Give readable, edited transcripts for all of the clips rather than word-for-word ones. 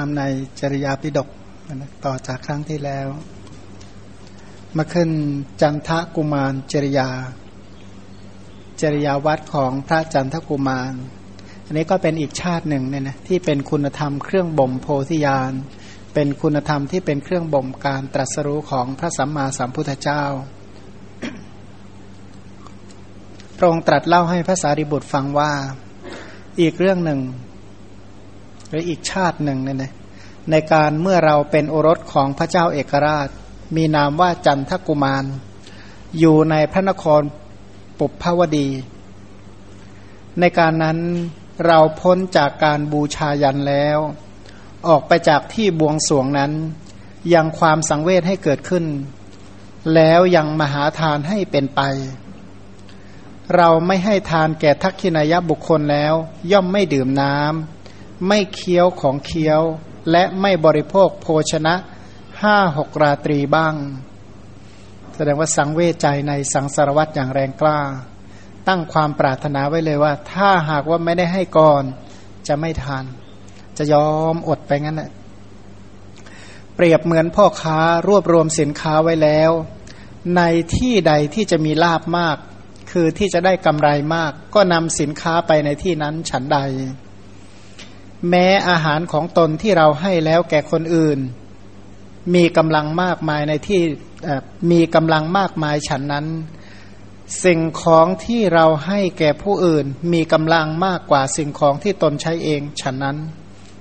ความในจริยาปิฎกต่อจากครั้งที่แล้วมาขึ้นจันทกุมารจริยาวัดของพระจันทกุมารอันนี้ก็เป็นอีกชาติหนึ่งเนี่ยนะที่เป็นคุณธรรมเครื่องบ่มโพธิญาณเป็นคุณธรรมที่เป็นเครื่องบ่มการตรัสรู้ของพระสัมมาสัมพุทธเจ้าพระองค์ตรัสเล่าให้พระสารีบุตรฟังว่าอีกเรื่องหนึ่งหรืออีกชาติหนึ่งเนี่ยนะในการเมื่อเราเป็นโอรสของพระเจ้าเอกราชมีนามว่าจันทกุมารอยู่ในพระนครปุพพวดีในการนั้นเราพ้นจากการบูชายัญแล้วออกไปจากที่บวงสรวงนั้นยังความสังเวชให้เกิดขึ้นแล้วยังมหาทานให้เป็นไปเราไม่ให้ทานแก่ทักขิณายบุคคลแล้วย่อมไม่ดื่มน้ำไม่เคี้ยวของเคี้ยวและไม่บริโภคโภชนะ5-6ราตรีบ้างแสดงว่าสังเวชใจในสังสารวัฏอย่างแรงกล้าตั้งความปรารถนาไว้เลยว่าถ้าหากว่าไม่ได้ให้ก่อนจะไม่ทานจะยอมอดไปงั้นแหละเปรียบเหมือนพ่อค้ารวบรวมสินค้าไว้แล้วในที่ใดที่จะมีลาภมากคือที่จะได้กำไรมากก็นำสินค้าไปในที่นั้นฉันใดแม้อาหารของตนที่เราให้แล้วแก่คนอื่นมีกำลังมากมายในที่มีกำลังมากมายฉันนั้นสิ่งของที่เราให้แก่ผู้อื่นมีกำลังมากกว่าสิ่งของที่ตนใช้เองฉันนั้น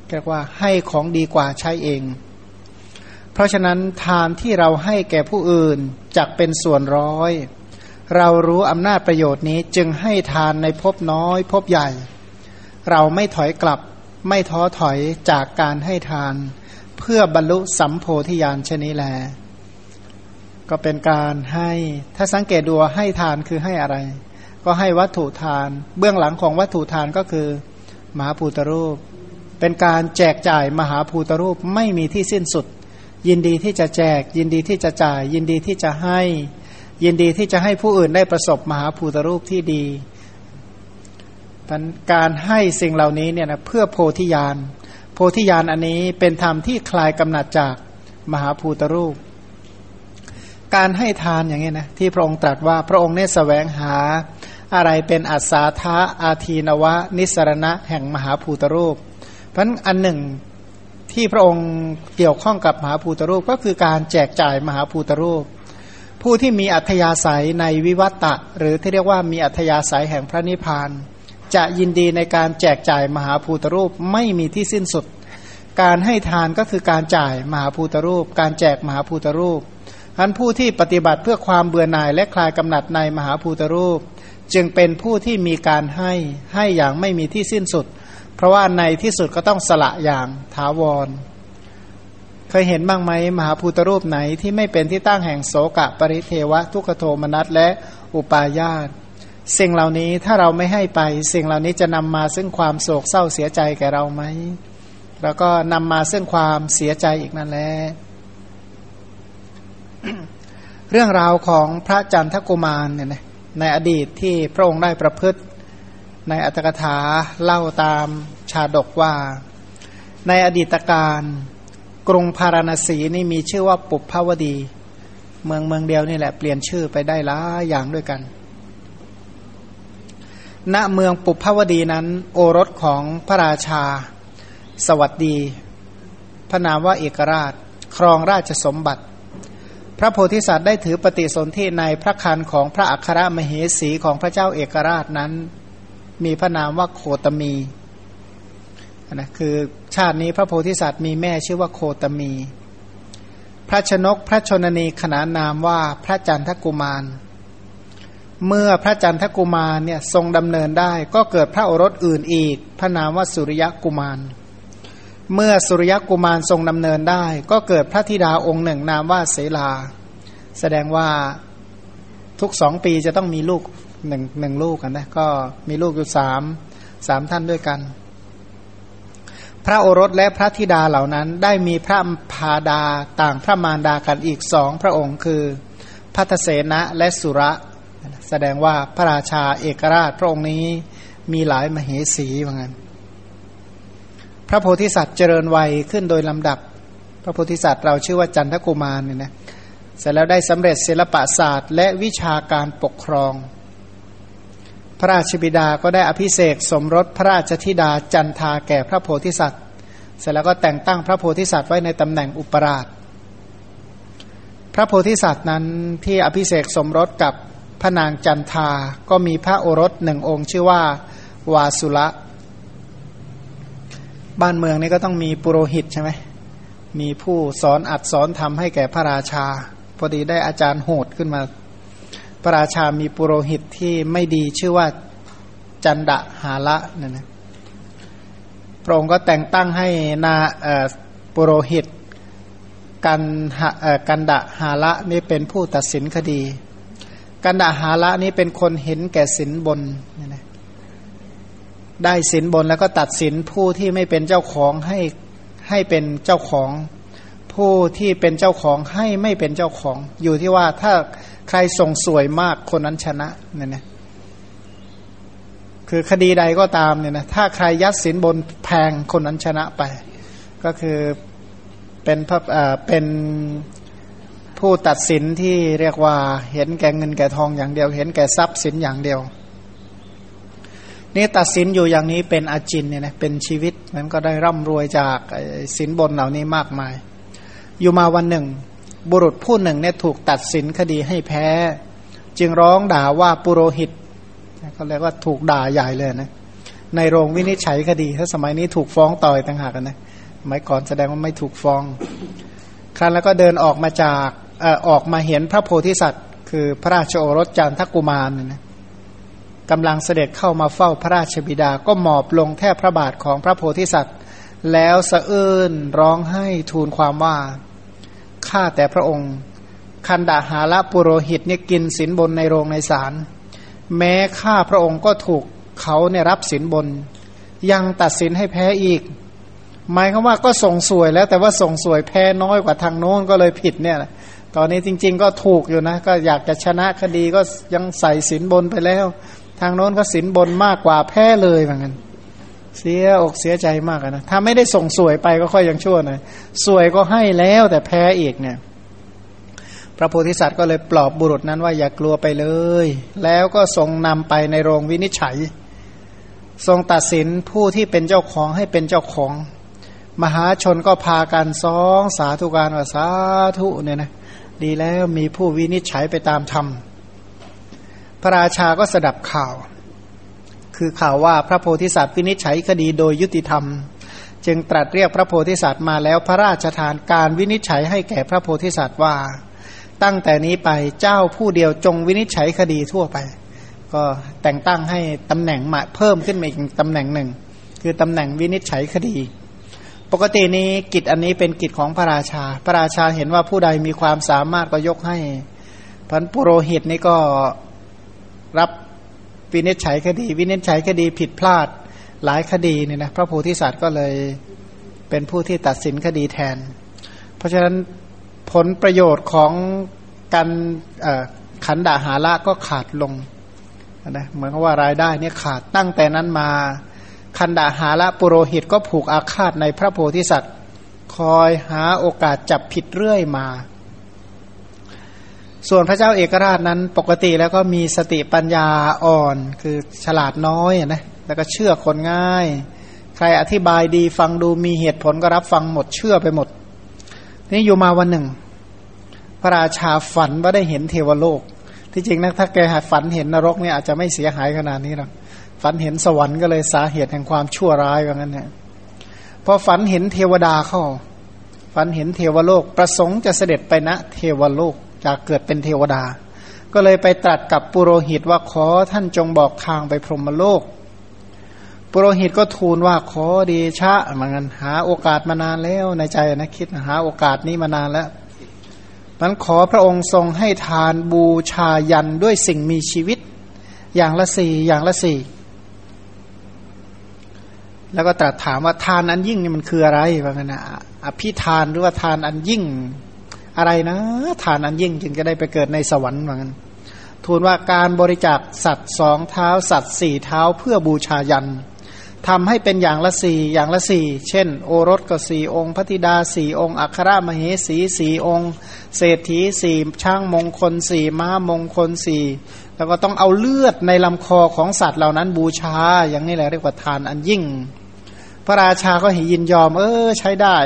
เรียกว่าให้ของดีกว่าใช้เองเพราะฉะนั้นทานที่เราให้แก่ผู้อื่นจักเป็นส่วนร้อยเรารู้อำนาจประโยชน์นี้จึงให้ทานในภพน้อยภพใหญ่เราไม่ถอยกลับไม่ท้อถอยจากการให้ทานเพื่อบรรลุสัมโพธิญาณชนิดแลก็เป็นการให้ถ้าสังเกตดูให้ทานคือให้อะไรก็ให้วัตถุทานเบื้องหลังของวัตถุทานก็คือมหาภูตรูปเป็นการแจกจ่ายมหาภูตรูปไม่มีที่สิ้นสุดยินดีที่จะแจกยินดีที่จะจ่ายยินดีที่จะให้ยินดีที่จะให้ผู้อื่นได้ประสบมหาภูตรูปที่ดีการให้สิ่งเหล่านี้เนี่ยนะเพื่อโพธิญาณโพธิญาณอันนี้เป็นธรรมที่คลายกำหนัดจากมหาภูตรูปการให้ทานอย่างนี้นะที่พระองค์ตรัสว่าพระองค์เนี่ยแสวงหาอะไรเป็นอัสสาทะอาทีนวะนิสรณะแห่งมหาภูตรูปเพราะฉะนั้นอันหนึ่งที่พระองค์เกี่ยวข้องกับมหาภูตรูปก็คือการแจกจ่ายมหาภูตรูปผู้ที่มีอัธยาศัยในวิวัตตะหรือที่เรียกว่ามีอัธยาศัยแห่งพระนิพพานจะยินดีในการแจกจ่ายมหาภูตรูปไม่มีที่สิ้นสุดการให้ทานก็คือการจ่ายมหาภูตรูปการแจกมหาภูตรูปอันผู้ที่ปฏิบัติเพื่อความเบื่อหน่ายและคลายกำหนัดในมหาภูตรูปจึงเป็นผู้ที่มีการให้อย่างไม่มีที่สิ้นสุดเพราะว่าในที่สุดก็ต้องสละอย่างถาวรเคยเห็นบ้างไหมมหาภูตรูปไหนที่ไม่เป็นที่ตั้งแห่งโศกะปริเทวะทุกขโทมนัสและอุปาญาสสิ่งเหล่านี้ถ้าเราไม่ให้ไปสิ่งเหล่านี้จะนำมาซึ่งความโศกเศร้าเสียใจแก่เราไหมแล้วก็นำมาซึ่งความเสียใจอีกนั่นแหละ เรื่องราวของพระจันทกุมารเนี่ยนะในอดีตที่พระองค์ได้ประพฤติในอัตถกถาเล่าตามชาดกว่าในอดีตการกรุงพาราณสีนี่มีชื่อว่าปุพพวดีเมืองเดียวนี่แหละเปลี่ยนชื่อไปได้หลายอย่างด้วยกันณเมืองปุพพวดีนั้นโอรสของพระราชาสวัสดี พระนามว่าเอกราชครองราชสมบัติพระโพธิสัตว์ได้ถือปฏิสนธิในพระครรภ์ของพระอัครมเหสีของพระเจ้าเอกราชนั้นมีพระนามว่าโคตมีนะคือชาตินี้พระโพธิสัตว์มีแม่ชื่อว่าโคตมีพระชนกพระชนนีขนานนามว่าพระจันทกุมารเมื่อพระจันทกุมารเนี่ยทรงดำเนินได้ก็เกิดพระโอรสอื่นอีกพระนามว่าสุริยกุมารเมื่อสุริยกุมารทรงดำเนินได้ก็เกิดพระธิดาองค์หนึ่งนามว่าเสลาแสดงว่าทุก2ปีจะต้องมีลูกหนึ่งลูกกันนะก็มีลูกอยู่สามท่านด้วยกันพระโอรสและพระธิดาเหล่านั้นได้มีพระพาดาต่างพระมารดากันอีกสองพระองค์คือพัทเสนะและสุระแสดงว่าพระราชาเอกราชพระองค์นี้มีหลายมเหสีเหมือนกันพระโพธิสัตว์เจริญวัยขึ้นโดยลำดับพระโพธิสัตว์เราชื่อว่าจันทกุมารเนี่ยนะเสร็จแล้วได้สำเร็จศิลปศาสตร์และวิชาการปกครองพระราชบิดาก็ได้อภิเษกสมรสพระราชธิดาจันทาแก่พระโพธิสัตว์เสร็จแล้วก็แต่งตั้งพระโพธิสัตว์ไว้ในตำแหน่งอุปราชพระโพธิสัตว์นั้นที่อภิเษกสมรสกับพระนางจันทาก็มีพระโอรสหนึ่งองค์ชื่อว่าวาสุละบ้านเมืองนี้ก็ต้องมีปุโรหิตใช่ไหมมีผู้สอนอัดสอนทำให้แก่พระราชาพอดีได้อาจารย์โหดขึ้นมาพระราชามีปุโรหิตที่ไม่ดีชื่อว่าจันดะหาละนั่นนะพระองค์ก็แต่งตั้งให้นาปุโรหิตกันดะหาละนี่เป็นผู้ตัดสินคดีกันดะหาละนี่เป็นคนเห็นแก่สินบนนั่นนะได้สินบนแล้วก็ตัดสินผู้ที่ไม่เป็นเจ้าของให้เป็นเจ้าของผู้ที่เป็นเจ้าของให้ไม่เป็นเจ้าของอยู่ที่ว่าถ้าใครส่งสวยมากคนนั้นชนะเนี่ยนะคือคดีใดก็ตามเนี่ยนะถ้าใครยัดสินบนแพงคนนั้นชนะไปก็คือเป็นผู้ตัดสินที่เรียกว่าเห็นแก่เงินแก่ทองอย่างเดียวเห็นแก่ทรัพย์สินอย่างเดียวนี่ตัดสินอยู่อย่างนี้เป็นอาจินเนี่ยนะเป็นชีวิตนั้นก็ได้ร่ำรวยจากสินบนเหล่านี้มากมายอยู่มาวันหนึ่งบุรุษผู้หนึ่งเนี่ยถูกตัดสินคดีให้แพ้จึงร้องด่าว่าปุโรหิตเขาเรียกว่าถูกด่าใหญ่เลยนะในโรงวินิจฉัยคดีถ้าสมัยนี้ถูกฟ้องต่อยต่างหากนะสมัยก่อนแสดงว่าไม่ถูกฟ้องครั้นแล้วก็เดินออกมาจากออกมาเห็นพระโพธิสัตว์คือพระราชโอรสจันทกุมารเนี่ยนะกำลังเสด็จเข้ามาเฝ้าพระราชบิดาก็หมอบลงแทบพระบาทของพระโพธิสัตว์แล้วสะอื้นร้องไห้ทูลความว่าข้าแต่พระองค์คันดาหาละปุโรหิตเนี่ยกินสินบนในโรงในศาลแม้ข้าพระองค์ก็ถูกเขาเนี่ยรับสินบนยังตัดสินให้แพ้อีกหมายความว่าก็ส่งสวยแล้วแต่ว่าส่งสวยแพ้น้อยกว่าทางโน้นก็เลยผิดเนี่ยตอนนี้จริงๆก็ถูกอยู่นะก็อยากจะชนะคดีก็ยังใส่สินบนไปแล้วทางโน้นก็สินบนมากกว่าแพ้เลยเหมือนกันเสียอกเสียใจมากนะถ้าไม่ได้ส่งสวยไปก็ค่อยยังชั่วนะสวยก็ให้แล้วแต่แพ้อีกเนี่ยพระโพธิสัตว์ก็เลยปลอบบุรุษนั้นว่าอย่ากลัวไปเลยแล้วก็ทรงนำไปในโรงวินิจฉัยทรงตัดสินผู้ที่เป็นเจ้าของให้เป็นเจ้าของมหาชนก็พากันซ้องสาธุการว่าสาธุเนี่ยนะดีแล้วมีผู้วินิจฉัยไปตามธรรมพระราชาก็สดับข่าวคือข่าวว่าพระโพธิสัตว์วินิจฉัยคดีโดยยุติธรรมจึงตรัสเรียกพระโพธิสัตว์มาแล้วพระราชทานการวินิจฉัยให้แก่พระโพธิสัตว์ว่าตั้งแต่นี้ไปเจ้าผู้เดียวจงวินิจฉัยคดีทั่วไปก็แต่งตั้งให้ตำแหน่งมาเพิ่มขึ้นมาอีกตำแหน่งหนึ่งคือตำแหน่งวินิจฉัยคดีปกตินี้กิจอันนี้เป็นกิจของพระราชาพระราชาเห็นว่าผู้ใดมีความสามารถก็ยกให้พันปุโรหิตนี่ก็รับวินิจฉัยคดีวินิจฉัยคดีผิดพลาดหลายคดีเนี่ยนะพระโพธิสัตว์ก็เลยเป็นผู้ที่ตัดสินคดีแทนเพราะฉะนั้นผลประโยชน์ของการขันดาหาละก็ขาดลงนะเหมือนกับว่ารายได้เนี่ยขาดตั้งแต่นั้นมาขันดาหาละปุโรหิตก็ผูกอาฆาตในพระโพธิสัตว์คอยหาโอกาสจับผิดเรื่อยมาส่วนพระเจ้าเอกราชนั้นปกติแล้วก็มีสติปัญญาอ่อนคือฉลาดน้อยนะแล้วก็เชื่อคนง่าย ใครอธิบายดีฟังดูมีเหตุผลก็รับฟังหมดเชื่อไปหมดนี่อยู่มาวันหนึ่งพระราชาฝันว่าได้เห็นเทวโลกที่จริงนะถ้าแกฝันเห็นนรกเนี่ยอาจจะไม่เสียหายขนาดนี้หรอกฝันเห็นสวรรค์ก็เลยสาเหตุแห่งความชั่วร้ายว่างั้นเนี่ยพอฝันเห็นเทวดาเข้าฝันเห็นเทวโลกประสงค์จะเสด็จไปณเทวโลกจากเกิดเป็นเทวดาก็เลยไปตรัสกับปุโรหิตว่าขอท่านจงบอกทางไปพรหมโลกปุโรหิตก็ทูลว่าขอเดชะว่างั้นหาโอกาสมานานแล้วในใจนะคิดหาโอกาสนี้มานานแล้วนั้นขอพระองค์ทรงให้ทานบูชายันด้วยสิ่งมีชีวิตอย่างละสี่แล้วก็ตรัสถามว่าทานอันยิ่งนี่มันคืออะไรว่างั้นนะอภิทานหรือว่าทานอันยิ่งอะไรนะทานอันยิ่งจึงจะได้ไปเกิดในสวรรค์ว่างั้นทูลว่าการบริจาคสัตว์2เท้าสัตว์4เท้าเพื่อบูชายันทำให้เป็นอย่างละสี่เช่นโอรสก็4องค์พระธิดา4องค์อัครมเหสี4องค์เศรษฐี4ช่างมงคล4ม้ามงคล4แล้วก็ต้องเอาเลือดในลำคอของสัตว์เหล่านั้นบูชาอย่างนี้แหละเรียกว่าทานอันยิ่งพระราชาก็เห็นยินยอมใช้ได้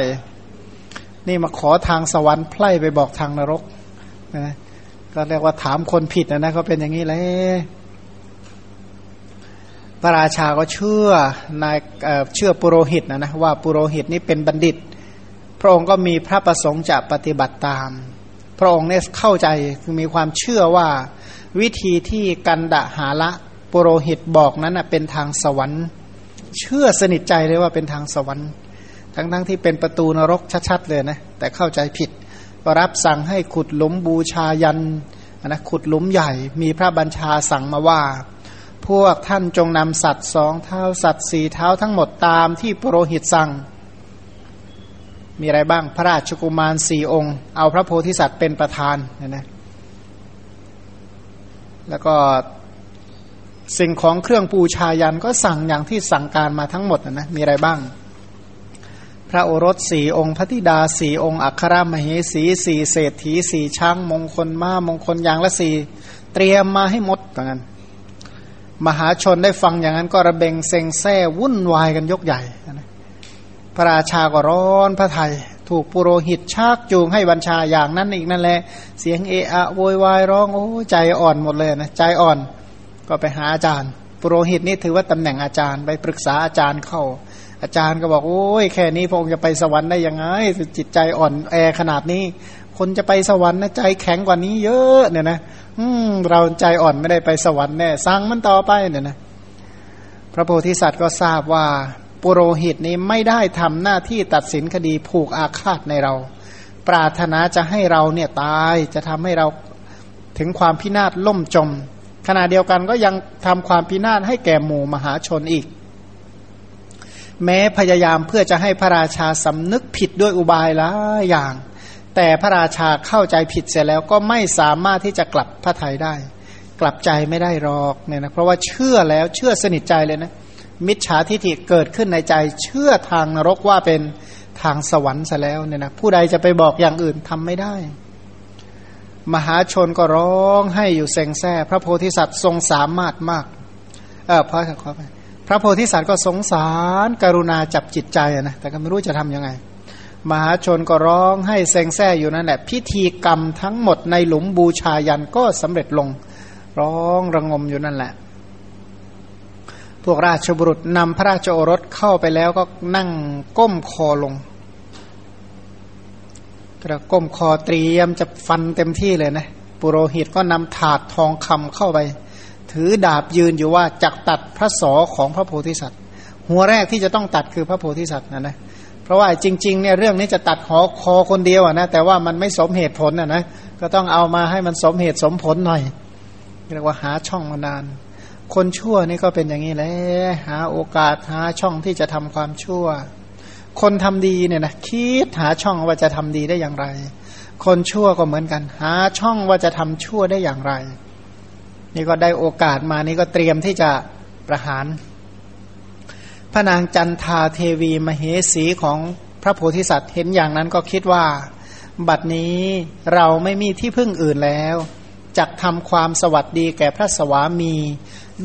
นี่มาขอทางสวรรค์ไพล่ไปบอกทางนรกนะก็เรียกว่าถามคนผิดนะเขาเป็นอย่างนี้แหละพระราชาก็เชื่อปุโรหิตนะว่าปุโรหิตนี่เป็นบัณฑิตพระองค์ก็มีพระประสงค์จะปฏิบัติตามพระองค์เนี่ยเข้าใจคือมีความเชื่อว่าวิธีที่กันดหาละปุโรหิตบอกนั้นนะเป็นทางสวรรค์เชื่อสนิทใจเลยว่าเป็นทางสวรรค์ทั้งที่เป็นประตูนรกชัดๆเลยนะแต่เข้าใจผิดก็รับสั่งให้ขุดหลุมบูชายันนะขุดหลุมใหญ่มีพระบัญชาสั่งมาว่าพวกท่านจงนำสัตว์สองเท้าสัตว์สี่เท้าทั้งหมดตามที่ปุโรหิตสั่งมีอะไรบ้างพระราชกุมารสี่องค์เอาพระโพธิสัตว์เป็นประธานนะแล้วก็สิ่งของเครื่องบูชายันก็สั่งอย่างที่สั่งการมาทั้งหมดนะมีอะไรบ้างพระโอรสสี่องค์พระธิดาสี่องค์อัครมเหสีสี่เศรษฐีสี่ช้างมงคลม้ามงคลอย่างละสี่เตรียมมาให้หมดเหมือนกันมหาชนได้ฟังอย่างนั้นก็ระเบงเซ็งแซ่วุ่นวายกันยกใหญ่พระราชาก็ร้อนพระทัยถูกปุโรหิตชักจูงให้บัญชาอย่างนั้นอีกนั่นแหละเสียงเอะอะโวยวายร้องโอ้ใจอ่อนหมดเลยนะใจอ่อนก็ไปหาอาจารย์ปุโรหิตนี่ถือว่าตำแหน่งอาจารย์ไปปรึกษาอาจารย์เข้าอาจารย์ก็บอกโอ้ยแค่นี้พระองค์จะไปสวรรค์ได้ยังไงจิตใจอ่อนแอขนาดนี้คนจะไปสวรรค์นะใจแข็งกว่านี้เยอะเนี่ยนะเราใจอ่อนไม่ได้ไปสวรรค์แน่สั่งมันต่อไปเนี่ยนะพระโพธิสัตว์ก็ทราบว่าปุโรหิตนี้ไม่ได้ทำหน้าที่ตัดสินคดีผูกอาฆาตในเราปรารถนาจะให้เราเนี่ยตายจะทำให้เราถึงความพินาศล่มจมขณะเดียวกันก็ยังทำความพินาศให้แก่หมู่มหาชนอีกแม้พยายามเพื่อจะให้พระราชาสำนึกผิดด้วยอุบายหลายอย่างแต่พระราชาเข้าใจผิดเสร็จแล้วก็ไม่สามารถที่จะกลับพระทัยได้กลับใจไม่ได้หรอกเนี่ยนะเพราะว่าเชื่อแล้วเชื่อสนิทใจเลยนะมิจฉาทิฐิเกิดขึ้นในใจเชื่อทางนรกว่าเป็นทางสวรรค์ซะแล้วเนี่ยนะผู้ใดจะไปบอกอย่างอื่นทำไม่ได้มหาชนก็ร้องให้อยู่เซ็งแซ่พระโพธิสัตว์ทรงสามารถมากพระโพธิสัตว์ก็สงสารกรุณาจับจิตใจนะแต่ก็ไม่รู้จะทำยังไงมหาชนก็ร้องให้เซ็งแซ่อยู่นั่นแหละพิธีกรรมทั้งหมดในหลุมบูชายันก็สำเร็จลงร้องระงมอยู่นั่นแหละพวกราชบุรุษนำพระราชโอรสเข้าไปแล้วก็นั่งก้มคอลงกระก้มคอเตรียมจะฟันเต็มที่เลยนะปุโรหิตก็นำถาดทองคำเข้าไปถือดาบยืนอยู่ว่าจักตัดพระศอกของพระโพธิสัตว์หัวแรกที่จะต้องตัดคือพระโพธิสัตว์นะเพราะว่าจริงๆเนี่ยเรื่องนี้จะตัดคอคนเดียวนะแต่ว่ามันไม่สมเหตุผลนะก็ต้องเอามาให้มันสมเหตุสมผลหน่อยเรียกว่าหาช่องมานานคนชั่วนี่ก็เป็นอย่างนี้แหละหาโอกาสหาช่องที่จะทำความชั่วคนทำดีเนี่ยนะคิดหาช่องว่าจะทำดีได้อย่างไรคนชั่วก็เหมือนกันหาช่องว่าจะทำชั่วได้อย่างไรนี่ก็ได้โอกาสมานี่ก็เตรียมที่จะประหารพระนางจันทาเทวีมเหสีของพระโพธิสัตว์เห็นอย่างนั้นก็คิดว่าบัดนี้เราไม่มีที่พึ่งอื่นแล้วจักทำความสวัสดีแก่พระสวามี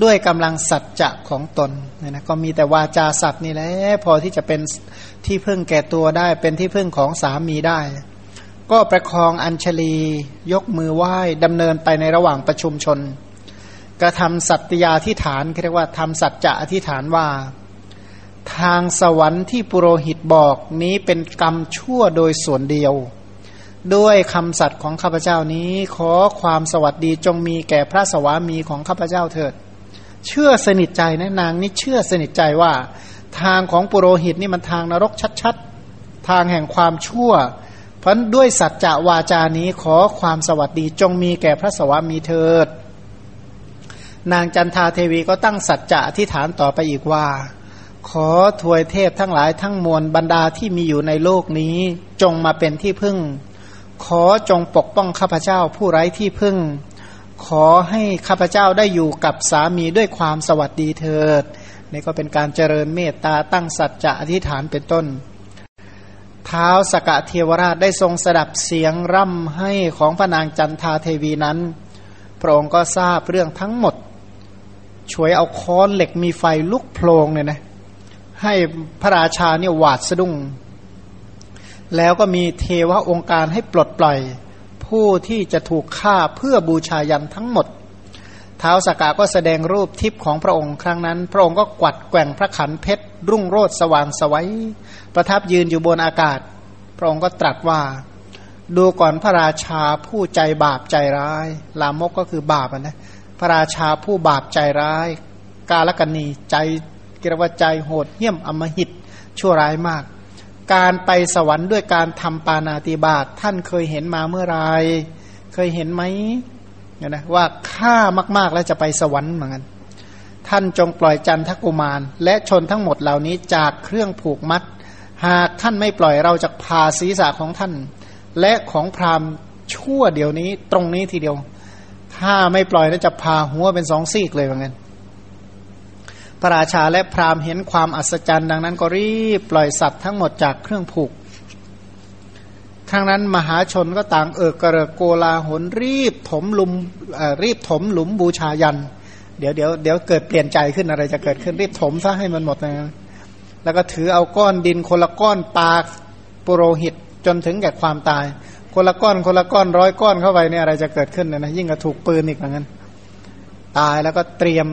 ด้วยกำลังสัจจะของตนเนี่ยนะก็มีแต่วาจาสัตว์นี่แหละพอที่จะเป็นที่พึ่งแก่ตัวได้เป็นที่พึ่งของสามีได้ก็ประคองอัญชลียกมือไหว้ดำเนินไปในระหว่างประชุมชนกระทำสัตยาธิฐานเรียกว่าทำสัจจะอธิฐานว่าทางสวรรค์ที่ปุโรหิตบอกนี้เป็นกรรมชั่วโดยส่วนเดียวด้วยคำสัตย์ของข้าพเจ้านี้ขอความสวัสดีจงมีแก่พระสวามีของข้าพเจ้าเถิดเชื่อสนิทใจนะนางนี่เชื่อสนิทใจว่าทางของปุโรหิตนี่มันทางนรกชัดๆทางแห่งความชั่วเพราะด้วยสัจจะวาจานี้ขอความสวัสดีจงมีแก่พระสวามีเถิดนางจันทาเทวีก็ตั้งสัจจะอธิษฐานต่อไปอีกว่าขอทวยเทพทั้งหลายทั้งมวลบรรดาที่มีอยู่ในโลกนี้จงมาเป็นที่พึ่งขอจงปกป้องข้าพเจ้าผู้ไร้ที่พึ่งขอให้ข้าพเจ้าได้อยู่กับสามีด้วยความสวัสดีเถิดนี่ก็เป็นการเจริญเมตตาตั้งสัจจะอธิษฐานเป็นต้นท้าวสักกะเทวราชได้ทรงสดับเสียงร่ำให้ของพระนางจันทาเทวีนั้นพระองค์ก็ทราบเรื่องทั้งหมดช่วยเอาค้อนเหล็กมีไฟลุกโพลงเนี่ยนะให้พระราชาเนี่ยหวาดสะดุ้งแล้วก็มีเทวะองค์การให้ปลดปล่อยผู้ที่จะถูกฆ่าเพื่อบูชายันทั้งหมดท้าวสักกะก็แสดงรูปทิพย์ของพระองค์ครั้งนั้นพระองค์ก็กวัดแกว่งพระขันเพชรรุ่งโรจน์สว่างสวยประทับยืนอยู่บนอากาศพระองค์ก็ตรัสว่าดูก่อนพระราชาผู้ใจบาปใจร้ายลามกก็คือบาปนะพระราชาผู้บาปใจร้ายกาลกัณณีใจเกรวใจโหดเหี้ยมอำมหิตชั่วร้ายมากการไปสวรรค์ด้วยการทำปาณาติบาตท่านเคยเห็นมาเมื่อไรเคยเห็นไหมนะว่าฆ่ามากๆแล้วจะไปสวรรค์เหมือนกันท่านจงปล่อยจันทกุมารและชนทั้งหมดเหล่านี้จากเครื่องผูกมัดหากท่านไม่ปล่อยเราจะพาศีรษะของท่านและของพราหมณ์ชั่วเดี๋ยวนี้ตรงนี้ทีเดียวถ้าไม่ปล่อยแล้วจะพาหัวเป็นสองซีกเลยเหมือนกันพระราชาและพราหมณ์เห็นความอัศจรรย์ดังนั้นก็รีบปล่อยสัตว์ทั้งหมดจากเครื่องผูกครั้งนั้นมหาชนก็ต่างเอิกกระเริกโกลาหลรีบถมหลุมบูชายันเดี๋ยวเกิดเปลี่ยนใจขึ้นอะไรจะเกิดขึ้นรีบถมซะให้มันหมดนะแล้วก็ถือเอาก้อนดินคนละก้อนปาปุโรหิตจนถึงแก่ความตายคนละก้อนร้อยก้อนเข้าไปเนี่ยอะไรจะเกิดขึ้นนะยิ่งกระถูกปืนอีกเหมือนกันตายแล้วก็เตรียม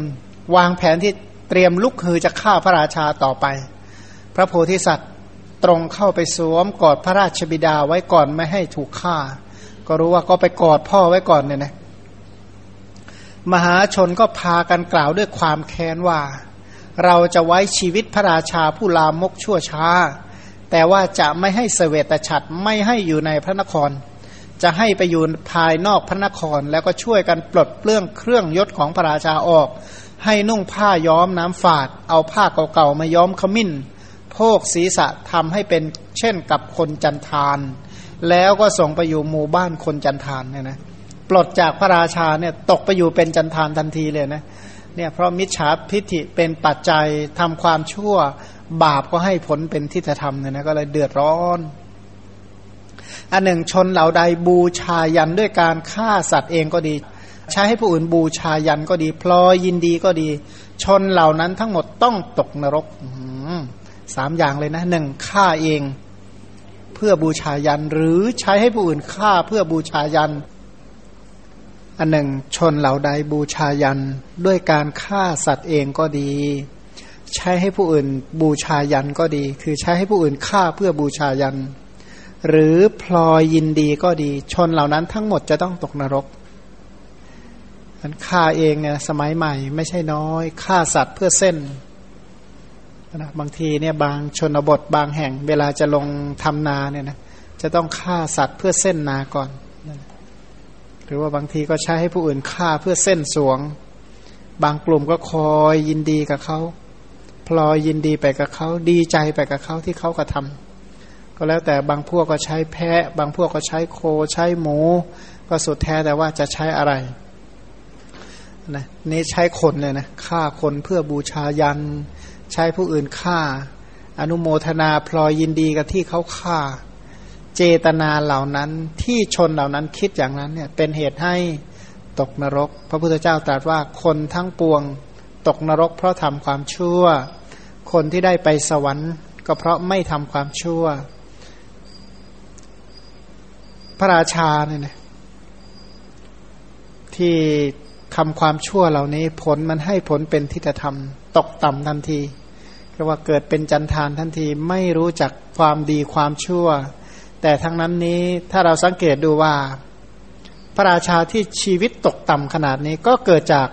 วางแผนที่เตรียมลุกฮือจะฆ่าพระราชาต่อไปพระโพธิสัตว์ตรงเข้าไปสวมกอดพระราชบิดาไว้ก่อนไม่ให้ถูกฆ่าก็รู้ว่าก็ไปกอดพ่อไว้ก่อนเนี่ยนะมหาชนก็พากันกล่าวด้วยความแค้นว่าเราจะไว้ชีวิตพระราชาผู้ลามกชั่วช้าแต่ว่าจะไม่ให้เสวตฉัตรไม่ให้อยู่ในพระนครจะให้ไปอยู่ภายนอกพระนครแล้วก็ช่วยกันปลดเปลื้องเครื่องยศของพระราชาออกให้นุ่งผ้าย้อมน้ำฝาดเอาผ้าเก่าๆมาย้อมขมิ้นโพกศีรษะทำให้เป็นเช่นกับคนจันทานแล้วก็ส่งไปอยู่หมู่บ้านคนจันทานเนี่ยนะปลดจากพระราชาเนี่ยตกไปอยู่เป็นจันทานทันทีเลยนะเนี่ยเพราะมิจฉาทิฏฐิเป็นปัจจัยทำความชั่วบาปก็ให้ผลเป็นทิฏฐธรรมเนี่ยนะก็เลยเดือดร้อนอันหนึ่งชนเหล่าใดบูชายันด้วยการฆ่าสัตว์เองก็ดีใช้ให้ผู้อื่นบูชายันก็ดีพลอยยินดีก็ดีชนเหล่านั้นทั้งหมดต้องตกนรกสามอย่างเลยนะหนึ่งฆ่าเองเพื่อบูชายันหรือใช้ให้ผู้อื่นฆ่าเพื่อบูชายันอันหนึ่งชนเหล่าใดบูชายันด้วยการฆ่าสัตว์เองก็ดีใช้ให้ผู้อื่นบูชายันก็ดีคือใช้ให้ผู้อื่นฆ่าเพื่อบูชายันหรือพลอยยินดีก็ดีชนเหล่านั้นทั้งหมดจะต้องตกนรกการฆ่าเองเนี่ยสมัยใหม่ไม่ใช่น้อยฆ่าสัตว์เพื่อเส้นนะบางทีเนี่ยบางชนบทบางแห่งเวลาจะลงทำนาเนี่ยนะจะต้องฆ่าสัตว์เพื่อเส้นนาก่อนหรือว่าบางทีก็ใช้ให้ผู้อื่นฆ่าเพื่อเส้นสวงบางกลุ่มก็คอยยินดีกับเขาพลอยยินดีไปกับเขาดีใจไปกับเขาที่เขากระทำก็แล้วแต่บางพวกก็ใช้แพะบางพวกก็ใช้โคใช้หมูก็สุดแท้แต่ว่าจะใช้อะไรนะนี่ใช้คนเลยนะฆ่าคนเพื่อบูชายันใช้ผู้อื่นฆ่าอนุโมทนาพลอยยินดีกับที่เขาฆ่าเจตนาเหล่านั้นที่ชนเหล่านั้นคิดอย่างนั้นเนี่ยเป็นเหตุให้ตกนรกพระพุทธเจ้าตรัสว่าคนทั้งปวง ตกนรกเพราะทำความชั่วคนที่ได้ไปสวรรค์ก็เพราะไม่ทำความชั่วพระราชาเนี่ยนะที่ทำความชั่วเหล่านี้ผลมันให้ผลเป็นทิฏฐธรรมตกต่ำทันทีเรียกว่าเกิดเป็นจันทานทันทีไม่รู้จักความดีความชั่วแต่ทั้งนั้นนี้ถ้าเราสังเกตดูว่าพระราชาที่ชีวิตตกต่ำขนาดนี้ก็เกิดจาก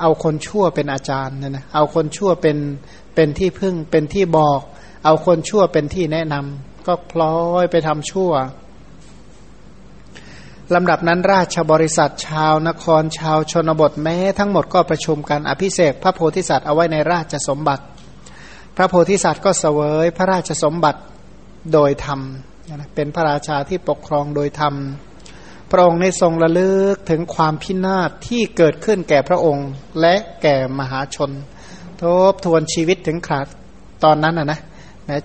เอาคนชั่วเป็นอาจารย์เนี่ยนะเอาคนชั่วเป็นที่พึ่งเป็นที่บอกเอาคนชั่วเป็นที่แนะนำก็พลอยไปทำชั่วลำดับนั้นราชบริษัทชาวนครชาวชนบทแม้ทั้งหมดก็ประชุมกันอภิเษกพระโพธิสัตว์เอาไว้ในราชสมบัติพระโพธิสัตว์ก็เสวยพระราชสมบัติโดยธรรมเป็นพระราชาที่ปกครองโดยธรรมพระองค์ได้ทรงระลึกถึงความพินาศที่เกิดขึ้นแก่พระองค์และแก่มหาชนทบทวนชีวิตถึงขนาดตอนนั้นนะ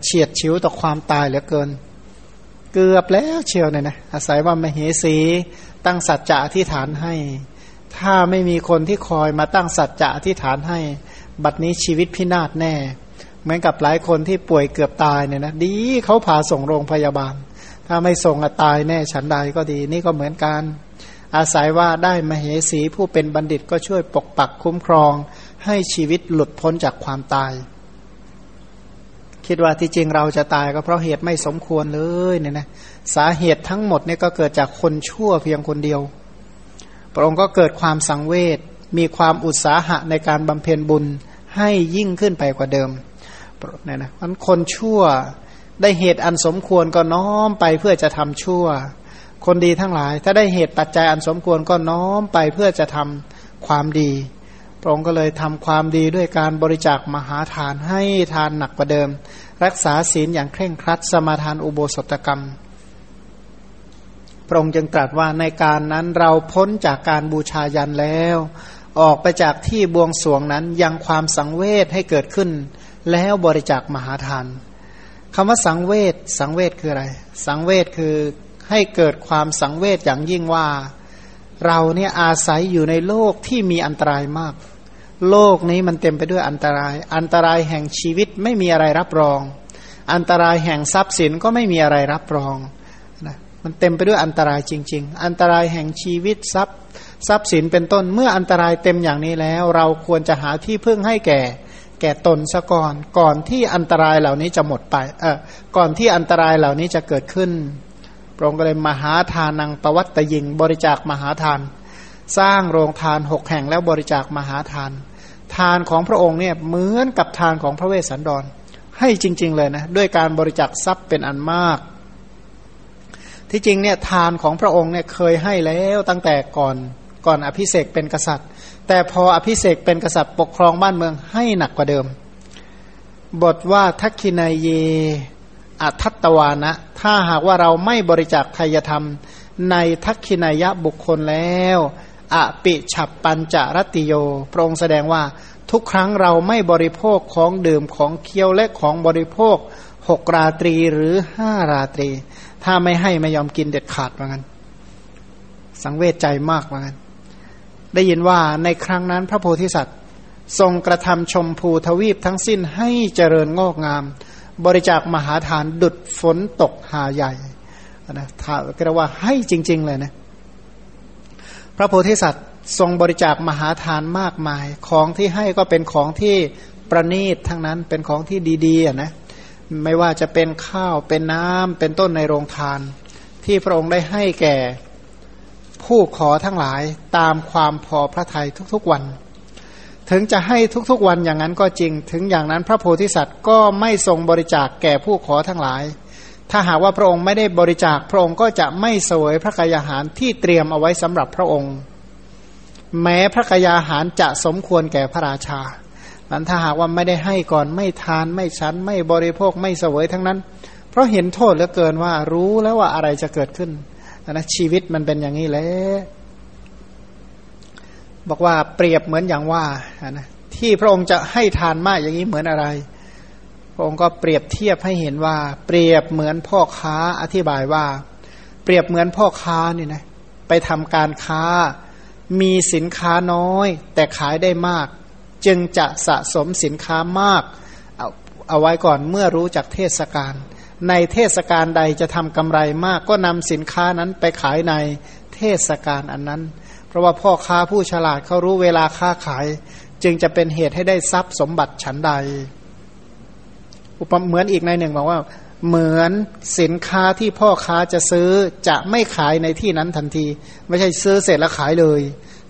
เฉียดชิวต่อความตายเหลือเกินเกือบแล้วเชียวเนี่ยนะอาศัยว่ามเหสีตั้งสัจจะอธิษฐานให้ถ้าไม่มีคนที่คอยมาตั้งสัจจะอธิษฐานให้บัดนี้ชีวิตพินาศแน่เหมือนกับหลายคนที่ป่วยเกือบตายเนี่ยนะดีเขาพาส่งโรงพยาบาลถ้าไม่ส่งก็ตายแน่ฉันใดก็ดีนี่ก็เหมือนกันอาศัยว่าได้มเหสีผู้เป็นบัณฑิตก็ช่วยปกปักคุ้มครองให้ชีวิตหลุดพ้นจากความตายคิดว่าที่จริงเราจะตายก็เพราะเหตุไม่สมควรเลยเนี่ยนะสาเหตุทั้งหมดเนี่ยก็เกิดจากคนชั่วเพียงคนเดียวพระองค์ก็เกิดความสังเวชมีความอุตสาหะในการบำเพ็ญบุญให้ยิ่งขึ้นไปกว่าเดิมเนี่ยนะคนชั่วได้เหตุอันสมควรก็น้อมไปเพื่อจะทำชั่วคนดีทั้งหลายถ้าได้เหตุปัจจัยอันสมควรก็น้อมไปเพื่อจะทำความดีพระองค์ก็เลยทำความดีด้วยการบริจาคมหาทานให้ทานหนักกว่าเดิมรักษาศีลอย่างเคร่งครัดสมาทานอุโบสถกรรมพระองค์จึงตรัสว่าในการนั้นเราพ้นจากการบูชายัญแล้วออกไปจากที่บวงสรวงนั้นยังความสังเวชให้เกิดขึ้นแล้วบริจาคมหาทานคำว่าสังเวชคืออะไรสังเวชคือให้เกิดความสังเวชอย่างยิ่งว่าเราเนี่ยอาศัยอยู่ในโลกที่มีอันตรายมากโลกนี้มันเต็มไปด้วยอันตรายอันตรายแห่งชีวิตไม่มีอะไรรับรองอันตรายแห่งทรัพย์สินก็ไม่มีอะไรรับรองนะมันเต็มไปด้วยอันตรายจริงๆอันตรายแห่งชีวิตทรัพย์สินเป็นต้นเมื่ออันตรายเต็มอย่างนี้แล้วเราควรจะหาที่พึ่งให้แก่ตนซะก่อนที่อันตรายเหล่านี้จะหมดไปก่อนที่อันตรายเหล่านี้จะเกิดขึ้นพระองค์ก็เลยมหาทานังปวัตตยิงบริจาคมหาทานสร้างโรงทาน6แห่งแล้วบริจาคมหาทานทานของพระองค์เนี่ยเหมือนกับทานของพระเวสสันดรให้จริงๆเลยนะด้วยการบริจาคทรัพย์เป็นอันมากที่จริงเนี่ยทานของพระองค์เนี่ยเคยให้แล้วตั้งแต่ก่อนอภิเษกเป็นกษัตริย์แต่พออภิเษกเป็นกษัตริย์ปกครองบ้านเมืองให้หนักกว่าเดิมบทว่าทักขินายเยอทัตตวานะถ้าหากว่าเราไม่บริจาคไทยธรรมในทักขินายะบุคคลแล้วอปิฉับปัญจรติโยพระองค์แสดงว่าทุกครั้งเราไม่บริโภคของดื่มของเคี้ยวและของบริโภค6ราตรีหรือ5ราตรีถ้าไม่ให้ไม่ยอมกินเด็ดขาดว่างั้นสังเวชใจมากว่างั้นได้ยินว่าในครั้งนั้นพระโพธิสัตว์ทรงกระทำชมพูทวีปทั้งสิ้นให้เจริญงอกงามบริจาคมหาทานดุจฝนตกหาใหญ่นะกล่าวว่าให้จริงๆเลยนะพระโพธิสัตว์ทรงบริจาคมหาทานมากมายของที่ให้ก็เป็นของที่ประณีตทั้งนั้นเป็นของที่ดีๆนะไม่ว่าจะเป็นข้าวเป็นน้ำเป็นต้นในโรงทานที่พระองค์ได้ให้แก่ผู้ขอทั้งหลายตามความพอพระทัยทุกๆวันถึงจะให้ทุกๆวันอย่างนั้นก็จริงถึงอย่างนั้นพระโพธิสัตว์ก็ไม่ทรงบริจาคแก่ผู้ขอทั้งหลายถ้าหากว่าพระองค์ไม่ได้บริจาคพระองค์ก็จะไม่เสวยพระกายอาหารที่เตรียมเอาไว้สำหรับพระองค์แม้พระกายอาหารจะสมควรแก่พระราชานั้นถ้าหากว่าไม่ได้ให้ก่อนไม่ทานไม่ฉันไม่บริโภคไม่เสวยทั้งนั้นเพราะเห็นโทษเหลือเกินว่ารู้แล้วว่าอะไรจะเกิดขึ้นนะชีวิตมันเป็นอย่างนี้แหละบอกว่าเปรียบเหมือนอย่างว่านะที่พระองค์จะให้ทานมากอย่างนี้เหมือนอะไรพระองค์ก็เปรียบเทียบให้เห็นว่าเปรียบเหมือนพ่อค้าอธิบายว่าเปรียบเหมือนพ่อค้านี่นะไปทำการค้ามีสินค้าน้อยแต่ขายได้มาก จึงจะสะสมสินค้ามากเอาไว้ก่อนเมื่อรู้จักเทศกาลในเทศกาลใดจะทำกำไรมากก็นำสินค้านั้นไปขายในเทศกาลอันนั้นเพราะว่าพ่อค้าผู้ฉลาดเขารู้เวลาค้าขายจึงจะเป็นเหตุให้ได้ทรัพย์สมบัติฉันใดเหมือนอีกในหนึ่งบอกว่าเหมือนสินค้าที่พ่อค้าจะซื้อจะไม่ขายในที่นั้นทันทีไม่ใช่ซื้อเสร็จแล้วขายเลย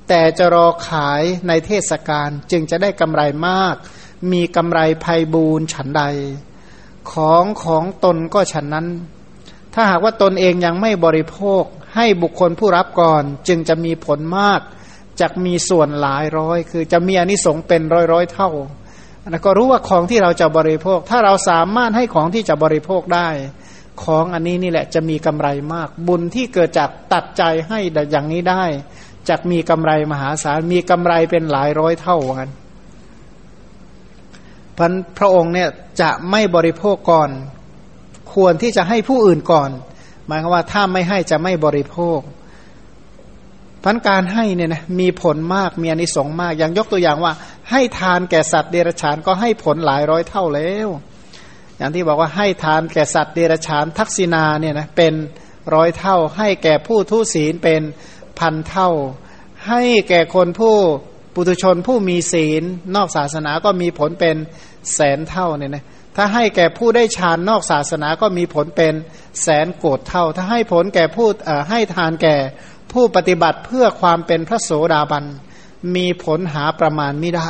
แต่จะรอขายในเทศกาลจึงจะได้กำไรมากมีกำไรไพบูลย์ฉันใดของตนก็ฉันนั้นถ้าหากว่าตนเองยังไม่บริโภคให้บุคคลผู้รับก่อนจึงจะมีผลมากจักมีส่วนหลายร้อยคือจะมีอานิสงส์เป็นร้อยๆเท่าแล้วก็รู้ว่าของที่เราจะบริโภคถ้าเราสามารถให้ของที่จะบริโภคได้ของอันนี้นี่แหละจะมีกำไรมากบุญที่เกิดจากตัดใจให้อย่างนี้ได้จักมีกำไรมหาศาลมีกำไรเป็นหลายร้อยเท่ากันพระองค์เนี่ยจะไม่บริโภคก่อนควรที่จะให้ผู้อื่นก่อนหมายความว่าถ้าไม่ให้จะไม่บริโภคพันการให้เนี่ยนะมีผลมากมีอานิสงส์มากอย่างยกตัวอย่างว่าให้ทานแก่สัตว์เดรัจฉานก็ให้ผลหลายร้อยเท่าแล้วอย่างที่บอกว่าให้ทานแก่สัตว์เดรัจฉานทักษิณาเนี่ยนะเป็นร้อยเท่าให้แก่ผู้ทุศีลเป็นพันเท่าให้แก่คนผู้ปุถุชนผู้มีศีลนอกศาสนาก็มีผลเป็นแสนเท่าเนี่ยนะถ้าให้แก่ผู้ได้ฌานนอกศาสนาก็มีผลเป็นแสนโกฏเท่าถ้าให้ผลแก่ผู้ให้ทานแก่ผู้ปฏิบัติเพื่อความเป็นพระโสดาบันมีผลหาประมาณไม่ได้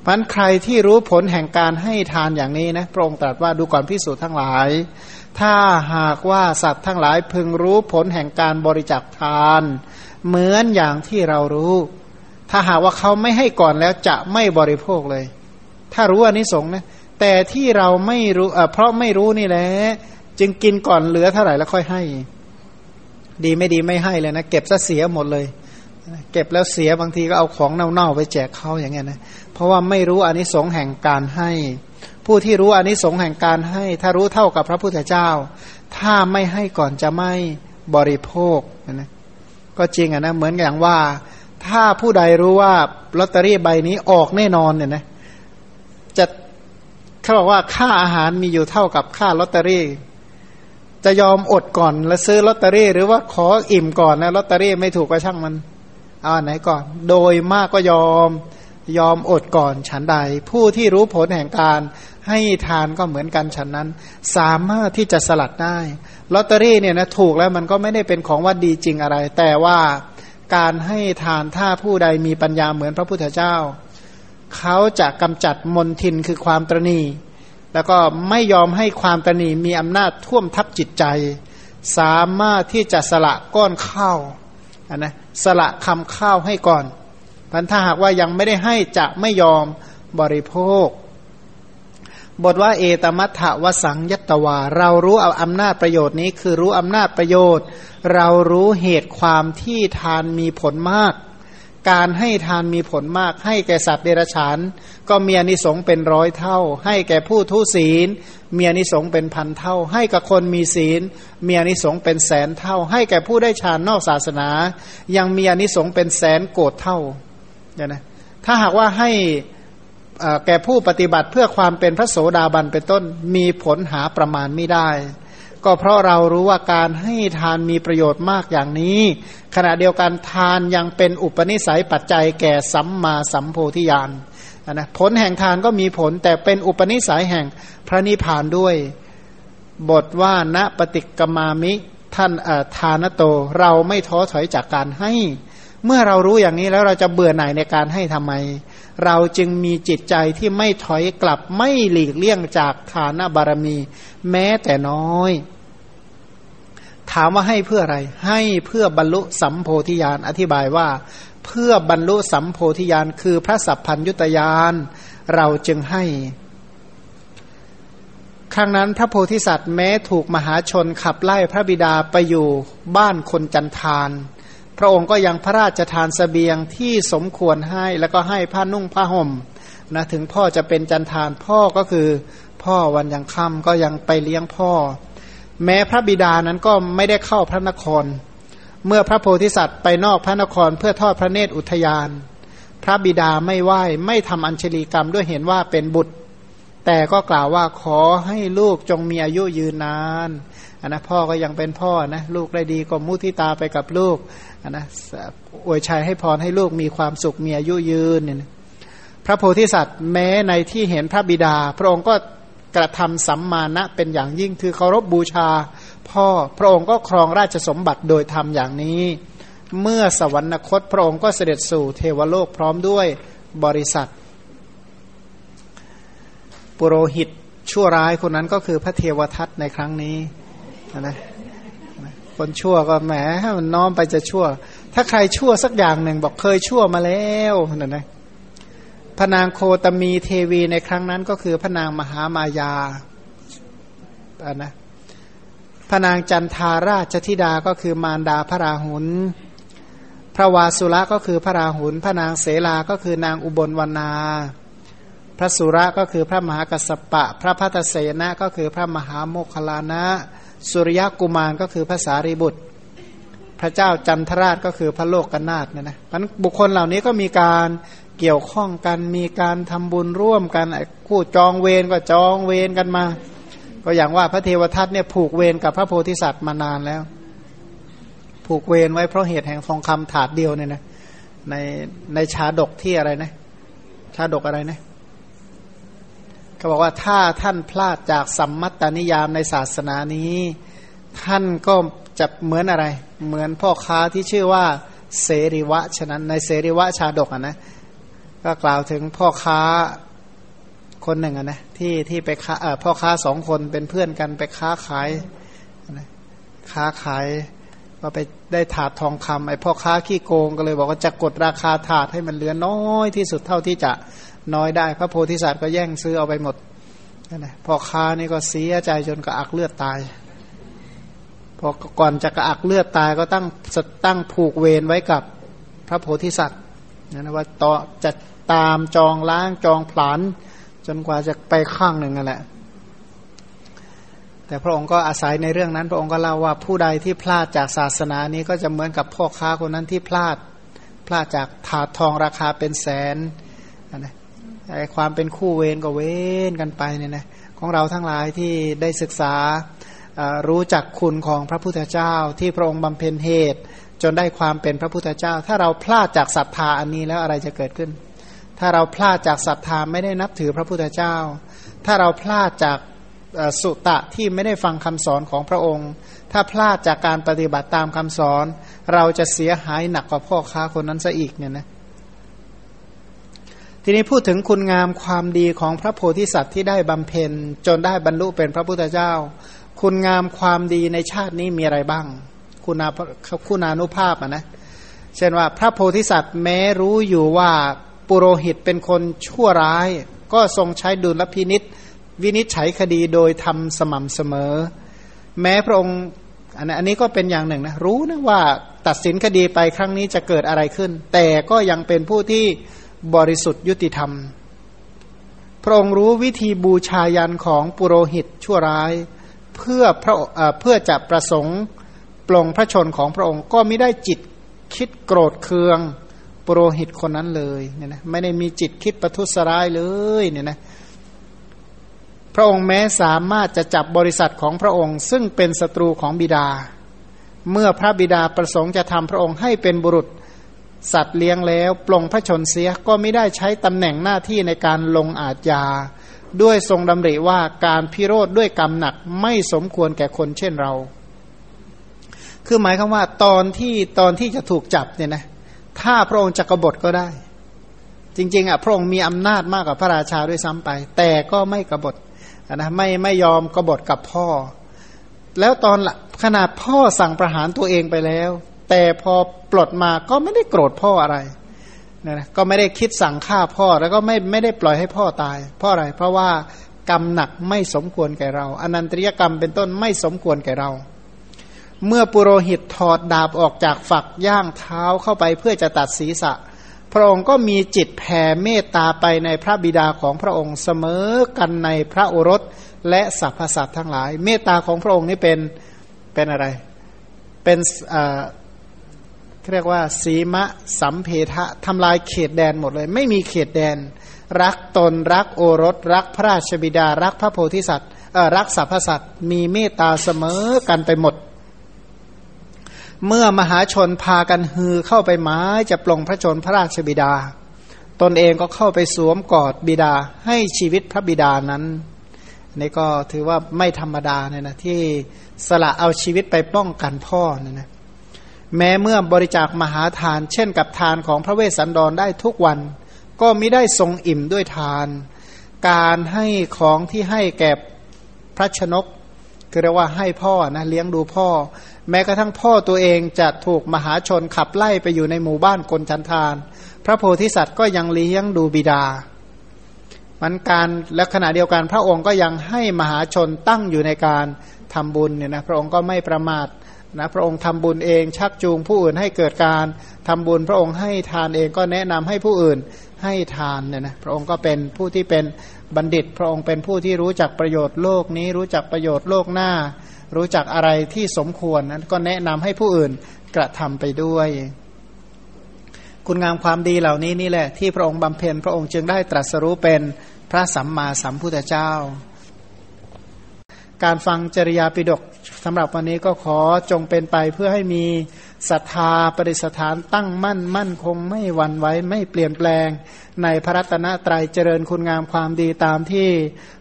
เพราะฉะนั้นใครที่รู้ผลแห่งการให้ทานอย่างนี้นะพระองค์ตรัสว่าดูก่อนภิกษุทั้งหลายถ้าหากว่าสัตว์ทั้งหลายพึงรู้ผลแห่งการบริจาคทานเหมือนอย่างที่เรารู้ถ้าหากว่าเขาไม่ให้ก่อนแล้วจะไม่บริโภคเลยถ้ารู้อานิสงส์นะแต่ที่เราไม่รู้เพราะไม่รู้นี่แหละจึงกินก่อนเหลือเท่าไหร่แล้วค่อยให้ดีไม่ดีไม่ให้เลยนะเก็บซะเสียหมดเลยเก็บแล้วเสียบางทีก็เอาของเน่าๆไปแจกเขาอย่างเงี้ยนะเพราะว่าไม่รู้อานิสงส์แห่งการให้ผู้ที่รู้อานิสงส์แห่งการให้ถ้ารู้เท่ากับพระพุทธเจ้าถ้าไม่ให้ก่อนจะไม่บริโภคนะก็จริงอ่ะนะเหมือนอย่างว่าถ้าผู้ใดรู้ว่าลอตเตอรี่ใบนี้ออกแน่นอนเนี่ยนะจะเขาบอกว่าค่าอาหารมีอยู่เท่ากับค่าลอตเตอรี่จะยอมอดก่อนแล้วซื้อลอตเตอรี่หรือว่าขออิ่มก่อนนะลอตเตอรี่ไม่ถูกก็ช่างมันเอาไหนก่อนโดยมากก็ยอมอดก่อนฉันใดผู้ที่รู้ผลแห่งการให้ทานก็เหมือนกันฉันนั้นสามารถที่จะสลัดได้ลอตเตอรี่เนี่ยนะถูกแล้วมันก็ไม่ได้เป็นของว่าดีจริงอะไรแต่ว่าการให้ทานถ้าผู้ใดมีปัญญาเหมือนพระพุทธเจ้าเขาจะกำจัดมลทินคือความตระหนี่แล้วก็ไม่ยอมให้ความตระหนี่มีอำนาจท่วมทับจิตใจสามารถที่จะสละก้อนข้าวนะสละคำข้าวให้ก่อนถ้าหากว่ายังไม่ได้ให้จะไม่ยอมบริโภคบทว่าเอตมัตถวสังยัตตวาเรารู้เอาอำนาจประโยชน์นี้คือรู้อำนาจประโยชน์เรารู้เหตุความที่ทานมีผลมากการให้ทานมีผลมากให้แก่สัตว์เดรัจฉานก็มีอานิสงส์เป็นร้อยเท่าให้แก่ผู้ทุศีลมีอานิสงส์เป็นพันเท่าให้กับคนมีศีลมีอานิสงส์เป็นแสนเท่าให้แก่ผู้ได้ฌานนอกศาสนายังมีอานิสงส์เป็นแสนโกฏเท่าเนี่ยนะถ้าหากว่าให้แก่ผู้ปฏิบัติเพื่อความเป็นพระโสดาบันเป็นต้นมีผลหาประมาณไม่ได้ก็เพราะเรารู้ว่าการให้ทานมีประโยชน์มากอย่างนี้ขณะเดียวกันทานยังเป็นอุปนิสัยปัจจัยแก่สัมมาสัมโพธิญาณนะผลแห่งทานก็มีผลแต่เป็นอุปนิสัยแห่งพระนิพพานด้วยบทว่าณปฏิกรรมามิท่านทานโตเราไม่ท้อถอยจากการให้เมื่อเรารู้อย่างนี้แล้วเราจะเบื่อหน่ายในการให้ทำไมเราจึงมีจิตใจที่ไม่ถอยกลับไม่หลีกเลี่ยงจากทานบารมีแม้แต่น้อยถามว่าให้เพื่ออะไรให้เพื่อบรรลุสัมโพธิญาณอธิบายว่าเพื่อบรรลุสัมโพธิญาณคือพระสัพพัญญุตญาณเราจึงให้ครั้งนั้นพระโพธิสัตว์แม้ถูกมหาชนขับไล่พระบิดาไปอยู่บ้านคนจันทานพระองค์ก็ยังพระราชทานเสบียงที่สมควรให้แล้วก็ให้ผ้านุ่งผ้าห่มนะถึงพ่อจะเป็นจันทานพ่อก็คือพ่อวันยังค่ำก็ยังไปเลี้ยงพ่อแม้พระบิดานั้นก็ไม่ได้เข้าพระนครเมื่อพระโพธิสัตว์ไปนอกพระนครเพื่อทอดพระเนตรอุทยาน พระบิดาไม่ไหว้ไม่ทำอัญชลีกรรมด้วยเห็นว่าเป็นบุตรแต่ก็กล่าวว่าขอให้ลูกจงมีอายุยืนนานนะพ่อก็ยังเป็นพ่อนะลูกได้ดีก็มุทิตาไปกับลูกนะอวยชัยให้พรให้ลูกมีความสุขมีอายุยืนเนี่ยพระโพธิสัตว์แม้ในที่เห็นพระบิดาพระองค์ก็กระทำสัมมาณะเป็นอย่างยิ่งคือเคารพบูชาพ่อพระองค์ก็ครองราชสมบัติโดยธรรมอย่างนี้เมื่อสวรรคตพระองค์ก็เสด็จสู่เทวโลกพร้อมด้วยบริษัทปุโรหิตชั่วร้ายคนนั้นก็คือพระเทวทัตในครั้งนี้นะคนชั่วก็แหมมันน้อมไปจะชั่วถ้าใครชั่วสักอย่างหนึ่งบอกเคยชั่วมาแล้วนั่นนะพระนางโคตมีเทวีในครั้งนั้นก็คือพระนางมหามายานะพระนางจันทาราชธิดาก็คือมารดาพระราหุลพระวาสุละก็คือพระราหุลพระนางเสลาก็คือนางอุบลวรรณาพระสุระก็คือพระมหากัสสปะพระภัททเสนะก็คือพระมหาโมคคัลลานะสุริยกุมารก็คือพระสารีบุตรพระเจ้าจันทราชก็คือพระโลกนาถเนี่ยนะนั้นบุคคลเหล่านี้ก็มีการเกี่ยวข้องกันมีการทำบุญร่วมกันคู่จองเวรก็จองเวรกันมาก็อย่างว่าพระเทวทัตเนี่ยผูกเวรกับพระโพธิสัตว์มานานแล้วผูกเวรไว้เพราะเหตุแห่งทองคำถาดเดียวเนี่ยนะในชาดกที่อะไรนะชาดกอะไรนะเขาบอกว่าถ้าท่านพลาดจากสัมมัตตนิยามในศาสนานี้ท่านก็จะเหมือนอะไรเหมือนพ่อค้าที่ชื่อว่าเสริวะฉะนั้นในเสริวะชาดกนะก็กล่าวถึงพ่อค้าคนหนึ่งนะที่ไปค้าพ่อค้าสองคนเป็นเพื่อนกันไปค้าขายก็ไปได้ถาดทองคำไอ้พ่อค้าขี้โกงก็เลยบอกว่าจะกดราคาถาดให้มันเหลือน้อยที่สุดเท่าที่จะน้อยได้พระโพธิสัตว์ก็แย่งซื้อเอาไปหมดนะพ่อค้านี่ก็เสียใจจนกระอักเลือดตายพอก่อนจะกระอักเลือดตายก็ตั้งผูกเวรไว้กับพระโพธิสัตว์นะว่าต่อจะตามจองล้างจองผลาญจนกว่าจะไปข้างหนึ่งนั่นแหละแต่พระองค์ก็อาศัยในเรื่องนั้นพระองค์ก็เล่าว่าผู้ใดที่พลาดจากศาสนานี้ก็จะเหมือนกับพ่อค้าคนนั้นที่พลาดจากถาดทองราคาเป็นแสนนะความเป็นคู่เวรก็เวรกันไปเนี่ยนะของเราทั้งหลายที่ได้ศึกษารู้จักคุณของพระพุทธเจ้าที่พระองค์บำเพ็ญเหตุจนได้ความเป็นพระพุทธเจ้าถ้าเราพลาดจากศรัทธาอันนี้แล้วอะไรจะเกิดขึ้นถ้าเราพลาดจากศรัทธาไม่ได้นับถือพระพุทธเจ้าถ้าเราพลาดจากสุตะที่ไม่ได้ฟังคำสอนของพระองค์ถ้าพลาดจากการปฏิบัติตามคำสอนเราจะเสียหายหนักกว่าพ่อค้าคนนั้นซะอีกเนี่ยนะทีนี้พูดถึงคุณงามความดีของพระโพธิสัตว์ที่ได้บำเพ็ญจนได้บรรลุเป็นพระพุทธเจ้าคุณงามความดีในชาตินี้มีอะไรบ้างคุณานุภาพนะเช่นว่าพระโพธิสัตว์แม้รู้อยู่ว่าปุโรหิตเป็นคนชั่วร้ายก็ทรงใช้ดุลพินิจวินิจฉัยคดีโดยทำสม่ำเสมอแม้พระองค์อันนี้ก็เป็นอย่างหนึ่งนะรู้นะว่าตัดสินคดีไปครั้งนี้จะเกิดอะไรขึ้นแต่ก็ยังเป็นผู้ที่บริสุทธิ์ยุติธรรมพระองค์รู้วิธีบูชายันของปุโรหิตชั่วร้ายเพื่อจะประสงค์ปลงพระชนของพระองค์ก็ไม่ได้จิตคิดโกรธเคืองปุโรหิตคนนั้นเลยเนี่ยนะไม่ได้มีจิตคิดประทุษร้ายเลยเนี่ยนะพระองค์แม้สามารถจะจับบริษัทของพระองค์ซึ่งเป็นศัตรูของบิดาเมื่อพระบิดาประสงค์จะทำพระองค์ให้เป็นบุรุษสัตว์เลี้ยงแล้วปลงพระชนเสียก็ไม่ได้ใช้ตำแหน่งหน้าที่ในการลงอาทยาด้วยทรงดำริว่าการพิโรธด้วยกรรมหนักไม่สมควรแก่คนเช่นเราคือหมายความว่าตอนที่จะถูกจับเนี่ยนะถ้าพระองค์จะกบฏก็ได้จริงๆอ่ะพระองค์มีอำนาจมากกว่าพระราชาด้วยซ้ำไปแต่ก็ไม่กบฏนะไม่ยอมกบฏกับพ่อแล้วตอนขนาดพ่อสั่งประหารตัวเองไปแล้วแต่พอปลดมาก็ไม่ได้โกรธพ่ออะไรนะก็ไม่ได้คิดสั่งฆ่าพ่อแล้วก็ไม่ได้ปล่อยให้พ่อตายเพราะอะไรเพราะว่ากรรมหนักไม่สมควรแก่เราอนันตริยกรรมเป็นต้นไม่สมควรแก่เราเมื่อปุโรหิตถอดดาบออกจากฝักย่างเท้าเข้าไปเพื่อจะตัดศีรษะพระองค์ก็มีจิตแผ่เมตตาไปในพระบิดาของพระองค์เสมอกันในพระโอรสและสรรพสัตว์ทั้งหลายเมตตาของพระองค์นี้เป็นอะไรเป็น เรียกว่าสีมะสัมเพทะทำลายเขตแดนหมดเลยไม่มีเขตแดนรักตนรักโอรสรักพระราชบิดารักพระโพธิสัตว์รักสรรพสัตว์มีเมตตาเสมอกันไปหมดเมื่อมหาชนพากันฮือเข้าไปหมายจะปลงพระชนพระราชบิดาตนเองก็เข้าไปสวมกอดบิดาให้ชีวิตพระบิดานั้นนี่ก็ถือว่าไม่ธรรมดาเนี่ยนะที่สละเอาชีวิตไปป้องกันพ่อเนี่ยนะแม้เมื่อบริจาคมหาทานเช่นกับทานของพระเวสสันดรได้ทุกวันก็มิได้ทรงอิ่มด้วยทานการให้ของที่ให้แก่พระชนกคือเรียกว่าให้พ่อนะเลี้ยงดูพ่อแม้กระทั่งพ่อตัวเองจะถูกมหาชนขับไล่ไปอยู่ในหมู่บ้านกลชันทานพระโพธิสัตว์ก็ยังเลี้ยงดูบิดามันการและขณะเดียวกันพระองค์ก็ยังให้มหาชนตั้งอยู่ในการทำบุญเนี่ยนะพระองค์ก็ไม่ประมาทนะพระองค์ทำบุญเองชักจูงผู้อื่นให้เกิดการทำบุญพระองค์ให้ทานเองก็แนะนำให้ผู้อื่นให้ทานเนี่ยนะพระองค์ก็เป็นผู้ที่เป็นบัณฑิตพระองค์เป็นผู้ที่รู้จักประโยชน์โลกนี้รู้จักประโยชน์โลกหน้ารู้จักอะไรที่สมควรนั้นก็แนะนำให้ผู้อื่นกระทำไปด้วยคุณงามความดีเหล่านี้นี่แหละที่พระองค์บำเพ็ญพระองค์จึงได้ตรัสรู้เป็นพระสัมมาสัมพุทธเจ้าการฟังจริยาปิฎกสำหรับวันนี้ก็ขอจงเป็นไปเพื่อให้มีศรัทธาประดิษฐานตั้งมั่นมั่นคงไม่หวั่นไหวไม่เปลี่ยนแปลงในพระรัตนตรัยเจริญคุณงามความดีตามที่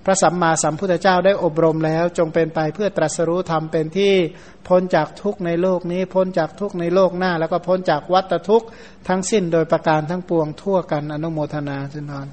พระสัมมาสัมพุทธเจ้าได้อบรมแล้วจงเป็นไปเพื่อตรัสรู้ธรรมเป็นที่พ้นจากทุกข์ในโลกนี้พ้นจากทุกข์ในโลกหน้าแล้วก็พ้นจากวัฏทุกข์ทั้งสิ้นโดยประการทั้งปวงทั่วกันอนุโมทนาสุนทร